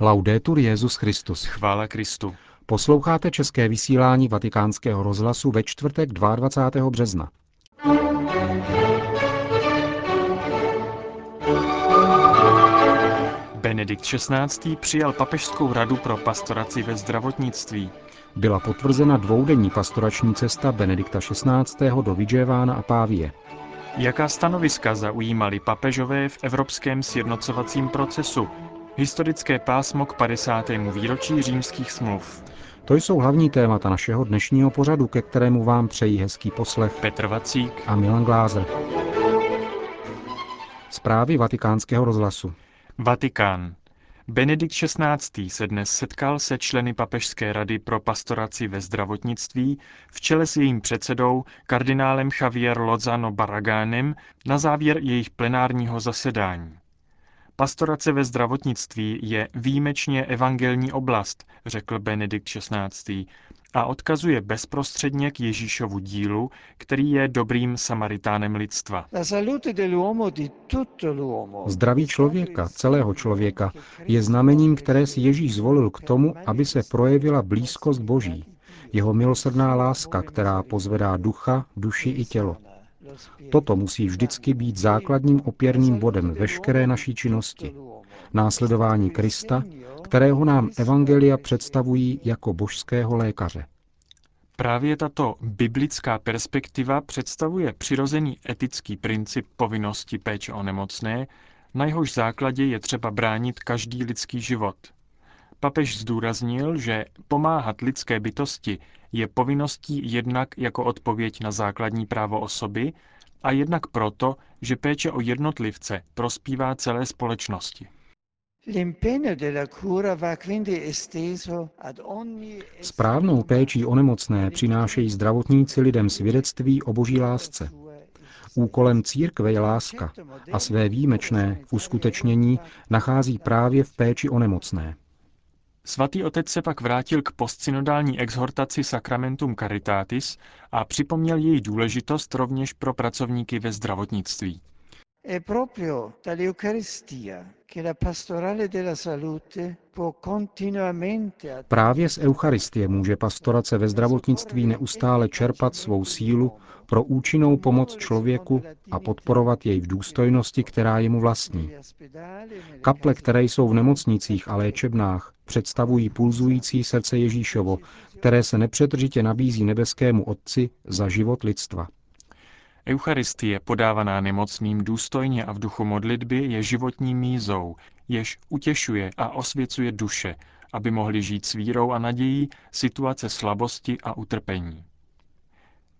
Laudetur Jesus Christus. Chvála Kristu. Posloucháte české vysílání Vatikánského rozhlasu ve čtvrtek 22. března. Benedikt XVI. Přijal papežskou radu pro pastoraci ve zdravotnictví. Byla potvrzena dvoudenní pastorační cesta Benedikta XVI. Do Vigevana a Pavie. Jaká stanoviska zaujímali papežové v evropském sjednocovacím procesu? Historické pásmo k 50. výročí římských smluv. To jsou hlavní témata našeho dnešního pořadu, ke kterému vám přejí hezký poslech Petr Vacík a Milan Glázer. Zprávy Vatikánského rozhlasu. Vatikán. Benedikt XVI. Se dnes setkal se členy Papežské rady pro pastoraci ve zdravotnictví v čele s jejím předsedou, kardinálem Javier Lozano Baragánem, na závěr jejich plenárního zasedání. Pastorace ve zdravotnictví je výjimečně evangelní oblast, řekl Benedikt XVI. A odkazuje bezprostředně k Ježíšovu dílu, který je dobrým samaritánem lidstva. Zdraví člověka, celého člověka, je znamením, které si Ježíš zvolil k tomu, aby se projevila blízkost Boží, jeho milosrdná láska, která pozvedá ducha, duši i tělo. Toto musí vždycky být základním opěrným bodem veškeré naší činnosti. Následování Krista, kterého nám evangelia představují jako božského lékaře. Právě tato biblická perspektiva představuje přirozený etický princip povinnosti péče o nemocné, na jehož základě je třeba bránit každý lidský život. Papež zdůraznil, že pomáhat lidské bytosti je povinností jednak jako odpověď na základní právo osoby a jednak proto, že péče o jednotlivce prospívá celé společnosti. Správnou péčí o nemocné přinášejí zdravotníci lidem svědectví o Boží lásce. Úkolem církve je láska a své výjimečné uskutečnění nachází právě v péči o nemocné. Svatý otec se pak vrátil k postsynodální exhortaci Sacramentum Caritatis a připomněl její důležitost rovněž pro pracovníky ve zdravotnictví. Právě z Eucharistie může pastorace ve zdravotnictví neustále čerpat svou sílu pro účinnou pomoc člověku a podporovat jej v důstojnosti, která je mu vlastní. Kaple, které jsou v nemocnicích a léčebnách, představují pulzující srdce Ježíšovo, které se nepřetržitě nabízí nebeskému Otci za život lidstva. Eucharistie, podávaná nemocným důstojně a v duchu modlitby, je životní mízou, jež utěšuje a osvěcuje duše, aby mohli žít s vírou a nadějí situace slabosti a utrpení.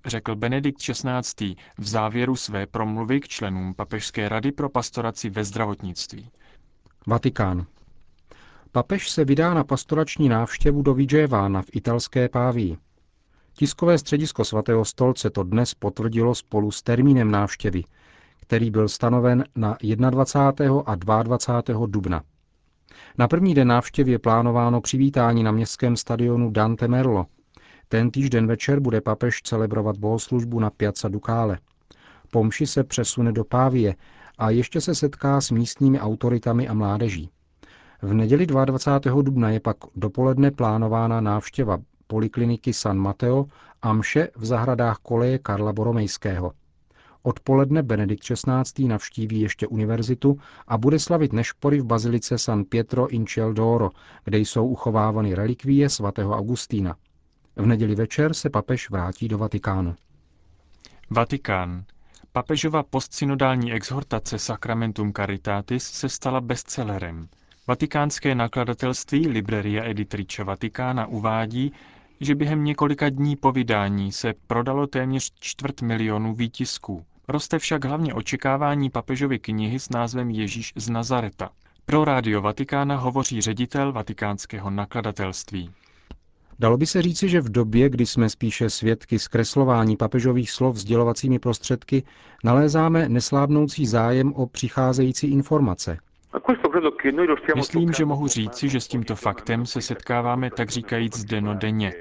Řekl Benedikt XVI. V závěru své promluvy k členům Papežské rady pro pastoraci ve zdravotnictví. Vatikán. Papež se vydá na pastorační návštěvu do Vigevana v italské Pavii. Tiskové středisko Svatého stolce to dnes potvrdilo spolu s termínem návštěvy, který byl stanoven na 21. a 22. dubna. Na první den návštěvy je plánováno přivítání na městském stadionu Dante Merlo. Tentýž den večer bude papež celebrovat bohoslužbu na Piazza Ducale. Po mši se přesune do Pavie a ještě se setká s místními autoritami a mládeží. V neděli 22. dubna je pak dopoledne plánována návštěva polikliniky San Matteo a mše v zahradách koleje Karla Boromejského. Odpoledne Benedikt XVI. Navštíví ještě univerzitu a bude slavit nešpory v bazilice San Pietro in Ciel d'Oro, kde jsou uchovávány relikvie svatého Augustína. V neděli večer se papež vrátí do Vatikánu. Vatikán. Papežova postsynodální exhortace Sacramentum Caritatis se stala bestsellerem. Vatikánské nakladatelství Libreria Editrice Vaticana uvádí, že během několika dní po vydání se prodalo téměř 250 000 výtisků. Roste však hlavně očekávání papežovy knihy s názvem Ježíš z Nazareta. Pro Rádio Vatikána hovoří ředitel vatikánského nakladatelství. Dalo by se říci, že v době, kdy jsme spíše svědky zkreslování papežových slov sdělovacími prostředky, nalézáme neslábnoucí zájem o přicházející informace. Myslím, že mohu říci, že s tímto faktem se setkáváme tak říkajíc dennodenně.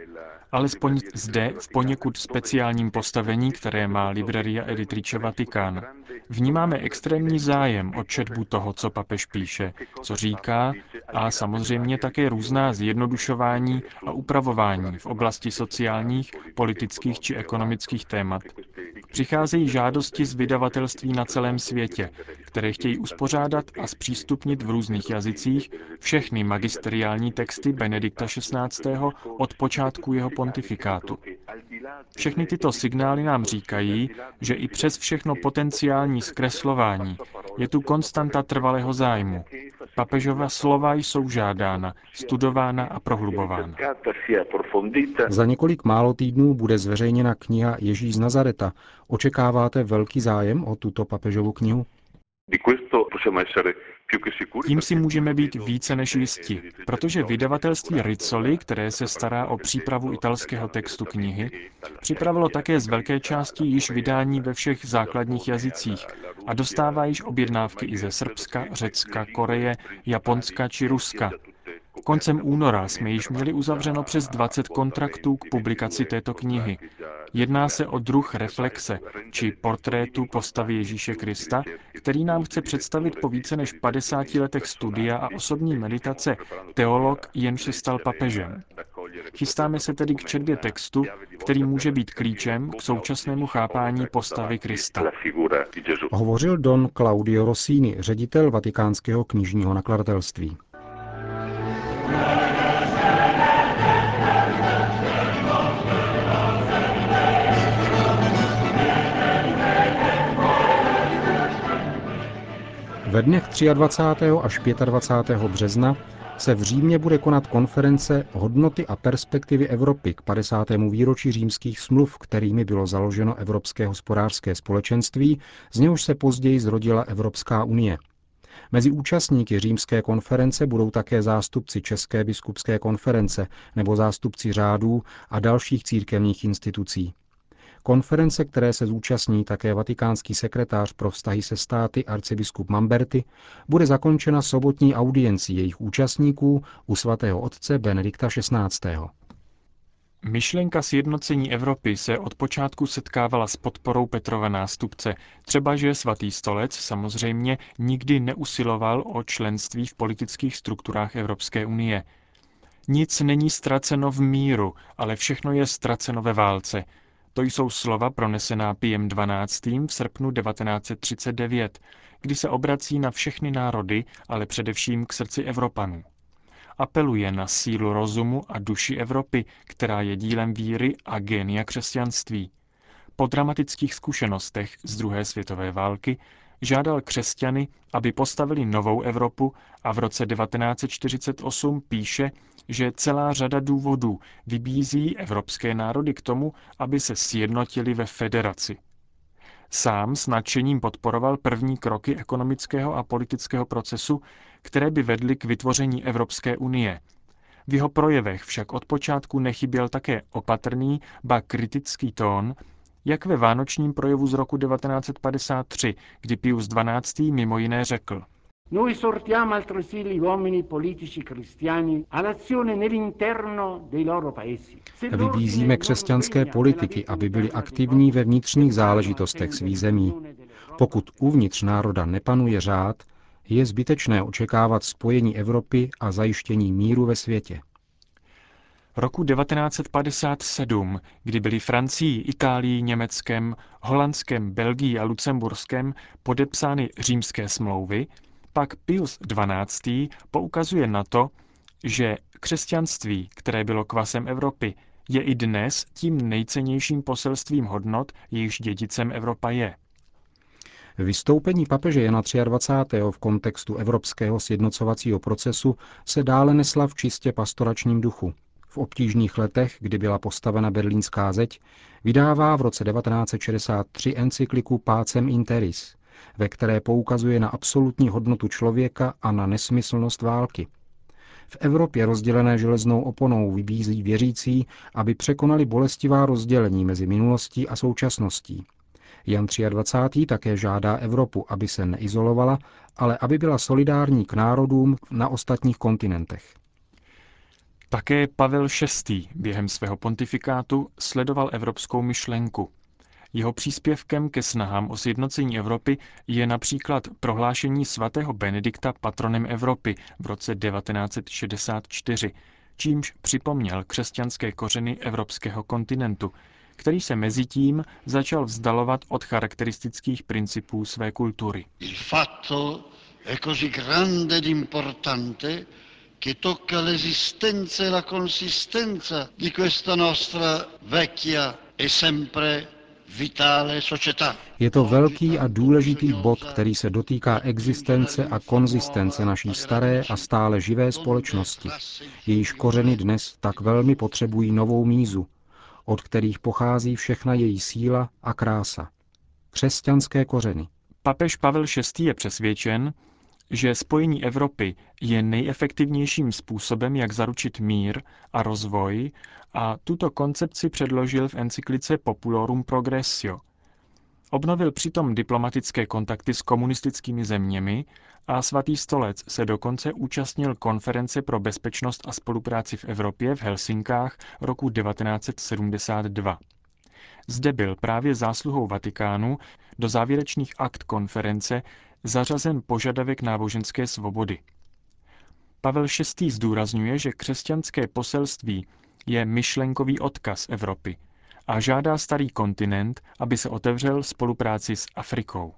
alespoň zde v poněkud speciálním postavení, které má Libreria Editrice Vaticana. Vnímáme extrémní zájem o četbu toho, co papež píše, co říká, a samozřejmě také různá zjednodušování a upravování v oblasti sociálních, politických či ekonomických témat. Přicházejí žádosti z vydavatelství na celém světě, které chtějí uspořádat a zpřístupnit v různých jazycích všechny magisteriální texty Benedikta XVI. Od počátku jeho pontifikátu. Všechny tyto signály nám říkají, že i přes všechno potenciální zkreslování je tu konstanta trvalého zájmu. Papežova slova jsou žádána, studována a prohlubována. Za několik málo týdnů bude zveřejněna kniha Ježíš z Nazareta. Očekáváte velký zájem o tuto papežovu knihu? Tím si můžeme být více než jisti, protože vydavatelství Rizzoli, které se stará o přípravu italského textu knihy, připravilo také z velké části již vydání ve všech základních jazycích a dostává již objednávky i ze Srbska, Řecka, Koreje, Japonska či Ruska. Koncem února jsme již měli uzavřeno přes 20 kontraktů k publikaci této knihy. Jedná se o druh reflexe, či portrétu postavy Ježíše Krista, který nám chce představit po více než 50 letech studia a osobní meditace teolog, jenž se stal papežem. Chystáme se tedy k četbě textu, který může být klíčem k současnému chápání postavy Krista. Hovořil don Claudio Rossini, ředitel Vatikánského knižního nakladatelství. Ve dnech 23. až 25. března se v Římě bude konat konference Hodnoty a perspektivy Evropy k 50. výročí římských smluv, kterými bylo založeno Evropské hospodářské společenství, z něhož se později zrodila Evropská unie. Mezi účastníky římské konference budou také zástupci České biskupské konference nebo zástupci řádů a dalších církevních institucí. Konference, které se zúčastní také vatikánský sekretář pro vztahy se státy arcibiskup Mamberti, bude zakončena sobotní audiencí jejich účastníků u svatého otce Benedikta XVI. Myšlenka sjednocení Evropy se od počátku setkávala s podporou Petrova nástupce, třeba že svatý stolec samozřejmě nikdy neusiloval o členství v politických strukturách Evropské unie. Nic není ztraceno v míru, ale všechno je ztraceno ve válce. To jsou slova pronesená Piem XII. V srpnu 1939, kdy se obrací na všechny národy, ale především k srdci Evropanů. Apeluje na sílu rozumu a duši Evropy, která je dílem víry a génia křesťanství. Po dramatických zkušenostech z druhé světové války žádal křesťany, aby postavili novou Evropu, a v roce 1948 píše, že celá řada důvodů vybízí evropské národy k tomu, aby se sjednotili ve federaci. Sám s nadšením podporoval první kroky ekonomického a politického procesu, které by vedly k vytvoření Evropské unie. V jeho projevech však od počátku nechyběl také opatrný, ba kritický tón, jak ve vánočním projevu z roku 1953, kdy Pius XII. Mimo jiné řekl: Noi sortiamo altresì gli uomini politici cristiani all'azione nell'interno dei loro paesi. Vybízíme křesťanské politiky, aby byli aktivní ve vnitřních záležitostech svých zemí. Pokud uvnitř národa nepanuje řád, je zbytečné očekávat spojení Evropy a zajištění míru ve světě. Roku 1957, kdy byly Francií, Itálií, Německem, Holandskem, Belgií a Lucemburskem podepsány římské smlouvy, pak Pius XII. Poukazuje na to, že křesťanství, které bylo kvasem Evropy, je i dnes tím nejcennějším poselstvím hodnot, jejichž dědicem Evropa je. Vystoupení papeže Jana 23. v kontextu evropského sjednocovacího procesu se dále nesla v čistě pastoračním duchu. V obtížných letech, kdy byla postavena berlínská zeď, vydává v roce 1963 encykliku Pacem in Terris, ve které poukazuje na absolutní hodnotu člověka a na nesmyslnost války. V Evropě rozdělené železnou oponou vybízí věřící, aby překonali bolestivá rozdělení mezi minulostí a současností. Jan 23. také žádá Evropu, aby se neizolovala, ale aby byla solidární k národům na ostatních kontinentech. Také Pavel VI. Během svého pontifikátu sledoval evropskou myšlenku. Jeho příspěvkem ke snahám o sjednocení Evropy je například prohlášení svatého Benedikta patronem Evropy v roce 1964, čímž připomněl křesťanské kořeny evropského kontinentu, který se mezitím začal vzdalovat od charakteristických principů své kultury. Il fatto è così grande ed importante che tocca l'esistenza e la consistenza di questa nostra vecchia e sempre vitale società. Je to velký a důležitý bod, který se dotýká existence a konzistence naší staré a stále živé společnosti. Jejíž kořeny dnes tak velmi potřebují novou mízu, od kterých pochází všechna její síla a krása. Křesťanské kořeny. Papež Pavel VI. Je přesvědčen, že spojení Evropy je nejefektivnějším způsobem, jak zaručit mír a rozvoj, a tuto koncepci předložil v encyklice Populorum Progressio. Obnovil přitom diplomatické kontakty s komunistickými zeměmi a Svatý stolec se dokonce účastnil konference pro bezpečnost a spolupráci v Evropě v Helsinkách roku 1972. Zde byl právě zásluhou Vatikánu do závěrečných akt konference zařazen požadavek náboženské svobody. Pavel VI. Zdůrazňuje, že křesťanské poselství je myšlenkový odkaz Evropy a žádá starý kontinent, aby se otevřel spolupráci s Afrikou.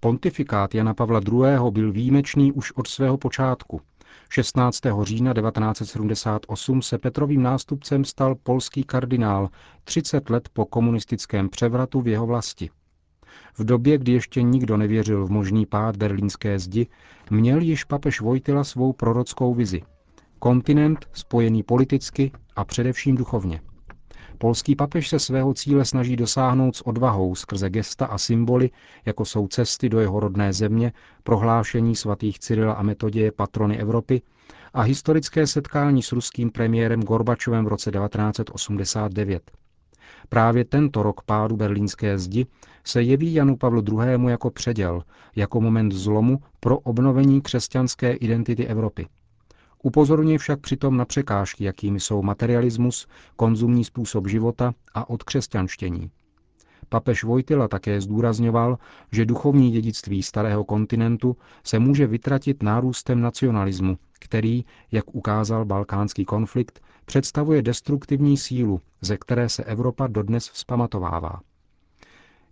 Pontifikát Jana Pavla II. Byl výjimečný už od svého počátku. 16. října 1978 se Petrovým nástupcem stal polský kardinál 30 let po komunistickém převratu v jeho vlasti. V době, kdy ještě nikdo nevěřil v možný pád berlínské zdi, měl již papež Vojtyla svou prorockou vizi. Kontinent spojený politicky a především duchovně. Polský papež se svého cíle snaží dosáhnout s odvahou skrze gesta a symboly, jako jsou cesty do jeho rodné země, prohlášení svatých Cyrila a Metoděje patrony Evropy a historické setkání s ruským premiérem Gorbačovem v roce 1989. Právě tento rok pádu berlínské zdi se jeví Janu Pavlu II. Jako předěl, jako moment zlomu pro obnovení křesťanské identity Evropy. Upozorňuje však přitom na překážky, jakými jsou materialismus, konzumní způsob života a odkřesťanštění. Papež Vojtyla také zdůrazňoval, že duchovní dědictví starého kontinentu se může vytratit nárůstem nacionalismu, který, jak ukázal balkánský konflikt, představuje destruktivní sílu, ze které se Evropa dodnes vzpamatovává.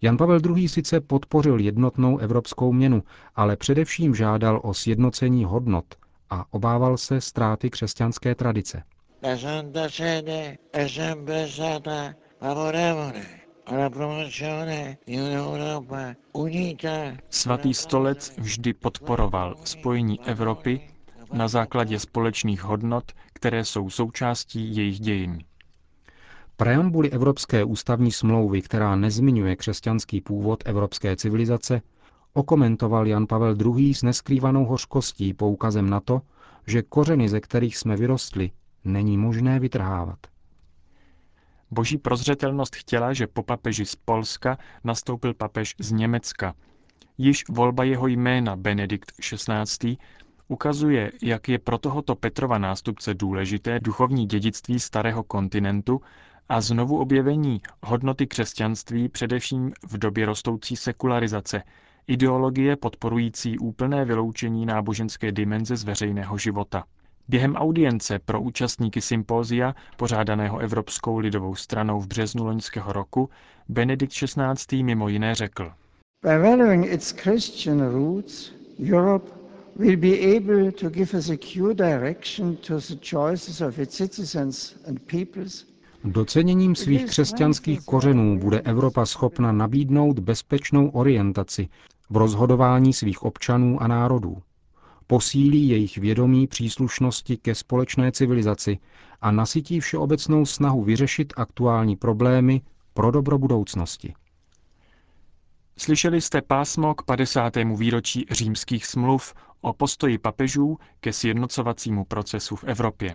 Jan Pavel II. Sice podpořil jednotnou evropskou měnu, ale především žádal o sjednocení hodnot a obával se ztráty křesťanské tradice. Svatý stolec vždy podporoval spojení Evropy na základě společných hodnot, které jsou součástí jejich dějin. Preambuli Evropské ústavní smlouvy, která nezmiňuje křesťanský původ evropské civilizace, okomentoval Jan Pavel II. S neskrývanou hořkostí poukazem na to, že kořeny, ze kterých jsme vyrostli, není možné vytrhávat. Boží prozřetelnost chtěla, že po papeži z Polska nastoupil papež z Německa. Již volba jeho jména Benedikt XVI. Ukazuje, jak je pro tohoto Petrova nástupce důležité duchovní dědictví starého kontinentu a znovu objevení hodnoty křesťanství především v době rostoucí sekularizace, ideologie podporující úplné vyloučení náboženské dimenze z veřejného života. Během audience pro účastníky sympózia, pořádaného Evropskou lidovou stranou v březnu loňského roku, Benedikt XVI. Mimo jiné řekl: By valuing its Christian roots, Europe will be able to give a secure direction to the choices of its citizens and peoples. Doceněním svých křesťanských kořenů bude Evropa schopna nabídnout bezpečnou orientaci v rozhodování svých občanů a národů. Posílí jejich vědomí příslušnosti ke společné civilizaci a nasytí všeobecnou snahu vyřešit aktuální problémy pro dobro budoucnosti. Slyšeli jste pásmo k 50. výročí římských smluv o postoji papežů ke sjednocovacímu procesu v Evropě.